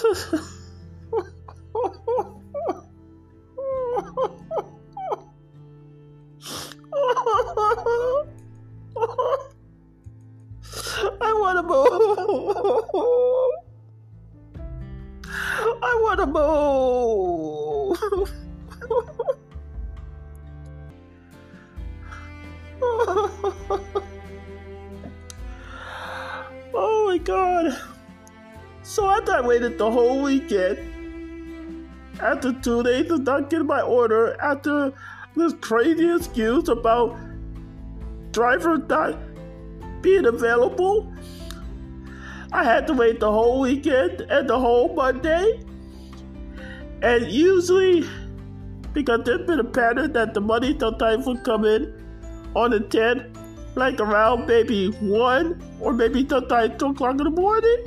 I want to move. Oh my God. So after I waited the whole weekend, after 2 days to not get my order, after this crazy excuse about driver not being available, I had to wait the whole weekend and the whole Monday. And usually, because there's been a pattern that the money sometimes would come in on the 10th, like around maybe 1 or maybe sometimes 2 o'clock in the morning.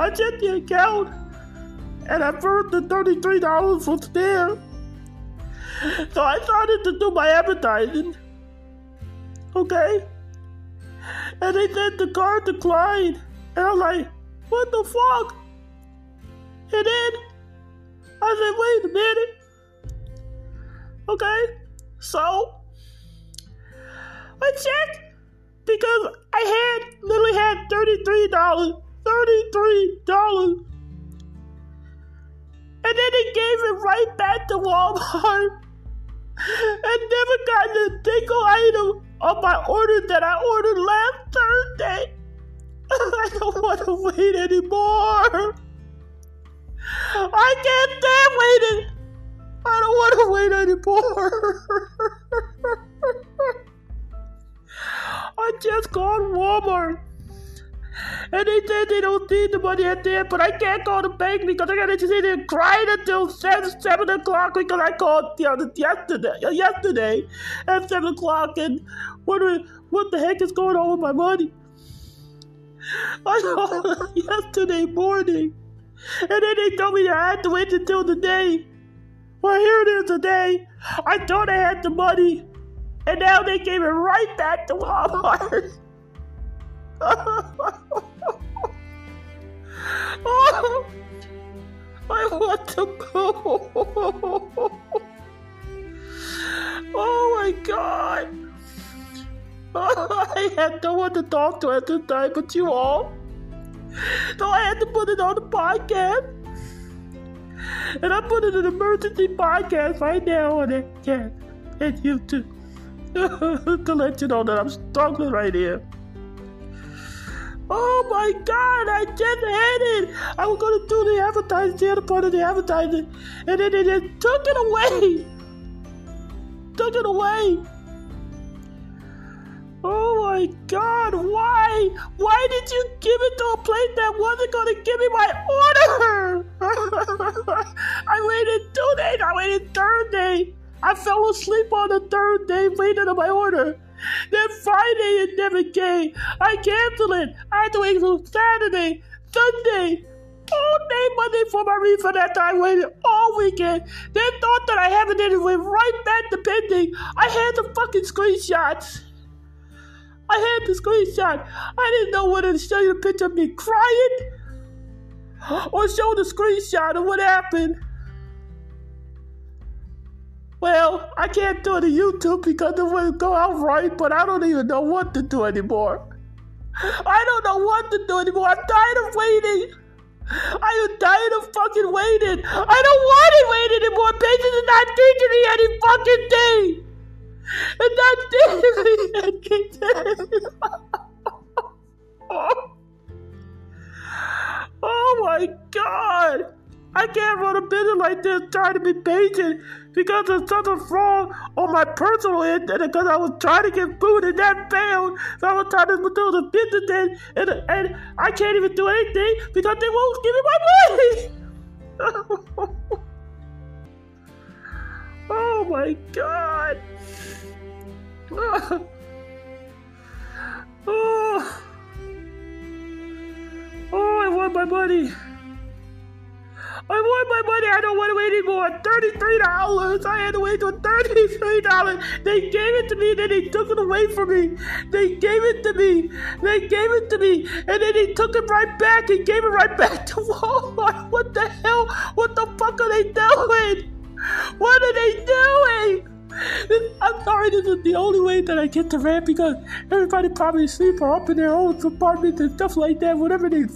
I checked the account and I found the $33 was there. So I started to do my advertising. Okay? And they said the card declined. And I'm like, what the fuck? And then I said, wait a minute. Okay, so I checked because I had literally had $33. And then they gave it right back to Walmart and never got a single item of my order that I ordered last Thursday. I don't want to wait anymore. I can't stand waiting. I don't want to wait anymore. I just called Walmart. And they said they don't need the money at the end, but I can't call the bank because I gotta sit there crying until 7 o'clock because I called yesterday at 7 o'clock and wondering what the heck is going on with my money. I called yesterday morning. And then they told me that I had to wait until the day. Well, here it is today. I thought I had the money. And now they gave it right back to Walmart. Oh, I want to go. Oh my God. I had no one to talk to at the time but you all. So I had to put it on the podcast. And I put it in an emergency podcast right now on it. Yeah, and YouTube. To let you know that I'm struggling right here. Oh my God, I just had it. I was going to do the advertising, the other part of the advertising. And then they just took it away. Oh my God, why? Why did you give it to a place that wasn't going to give me my order? I waited 2 days, I waited Thursday. I fell asleep on the third day waiting on my order. Then Friday it never came. I canceled it. I had to wait until Saturday, Sunday, all day Monday for my refund after I waited all weekend. They thought that I had it and it went right back to pending. I had the fucking screenshots. I didn't know whether to show you a picture of me crying or show the screenshot of what happened. Well, I can't do it on YouTube because it wouldn't go out right, but I don't even know what to do anymore. I'm tired of waiting. I am tired of fucking waiting. I don't want to wait anymore. Patience is not teaching me any fucking thing. It's not teaching me anything. Oh my God. I can't run a business like this trying to be patient because there's something wrong on my personal end and because I was trying to get food and that failed. So I was trying to do the business and I can't even do anything because they won't give me my money. Oh my God. Oh, I want my money. my money. I don't want to wait anymore. $33. I had to wait till $33. They gave it to me, and then they took it away from me. They gave it to me. They gave it to me, and then they took it right back. They gave it right back to Walmart. What the hell? What the fuck are they doing? What are they doing? I'm sorry, this is the only way that I get to rant because everybody probably asleep or up in their own compartments and stuff like that, whatever the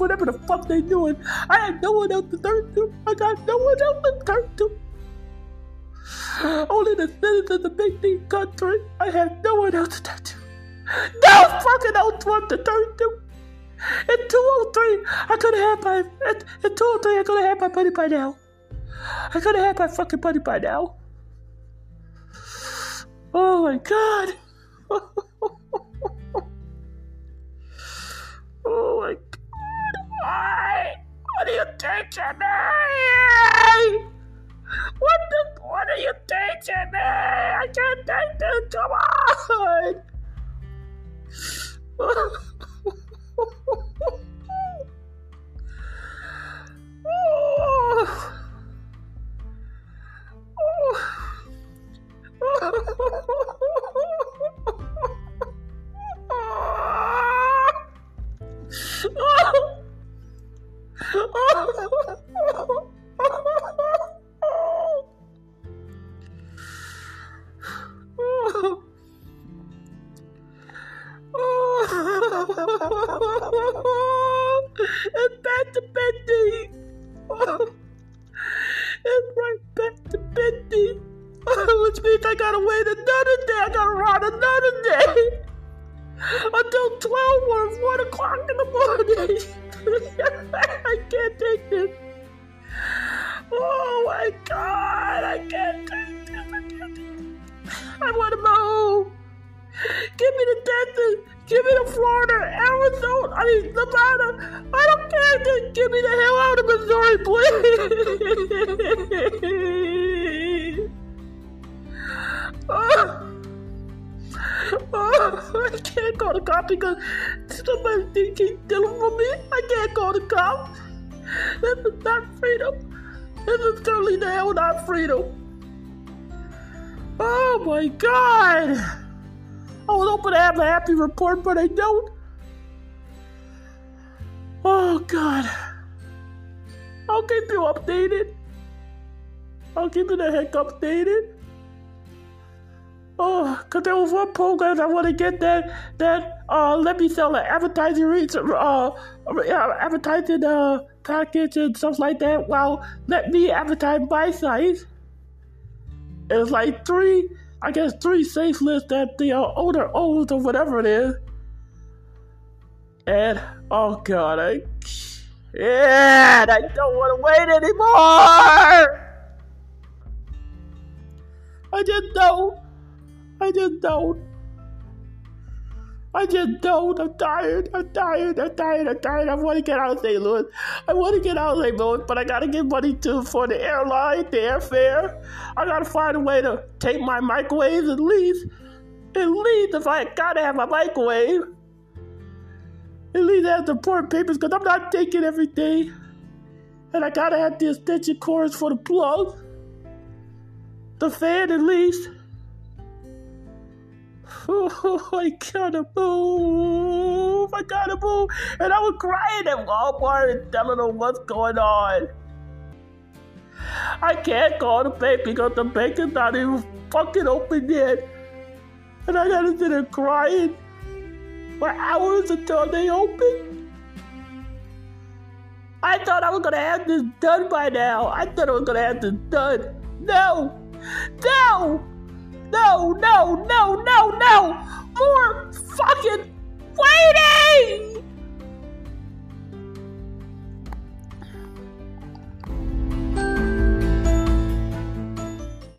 fuck they doing. I had no one else to turn to. I got no one else to turn to. Only the citizens of the big D country. I have no one else to turn to. No fucking else one to turn to. At 203, I could have had my at 203, I could have had my money by now. I could have had my fucking money by now. Oh my God. Oh my God. Why? What are you teaching me? What are you teaching me? I can't take this. Come on. It's back to Bendy. It's right back to Bendy, which means I gotta wait another day. I gotta ride another day until 12 or 1 o'clock in the morning. I can't take this. Oh my God, I can't take this. I want to go. Give me the Texas. Give me the Florida, Arizona, Nevada. I don't care. Just give me the hell out of Missouri, please. I can't call the cop because somebody keeps dealing with me. I can't call the cop. This is not freedom. This is totally the hell not freedom. Oh my God. I was hoping to have a happy report, but I don't. Oh, God. I'll keep you updated. I'll keep you the heck updated. Oh, because there was one program I want to get that let me sell an advertising package and stuff like that. Well, let me advertise my site. It's like three safe lists that the owner owns or whatever it is. And, oh God, I don't want to wait anymore. I just don't. I'm tired. I want to get out of St. Louis. But I got to get money for the airline, the airfare. I got to find a way to take my microwaves at least. At least if I got to have a microwave. At least have the port papers because I'm not taking everything. And I got to have the extension cords for the plug. The fan at least. Oh, I gotta move. And I was crying at Walmart and telling them what's going on. I can't call the bank because the bank is not even fucking open yet. And I gotta sit there crying for hours until they open. I thought I was gonna have this done by now. No! More fucking waiting!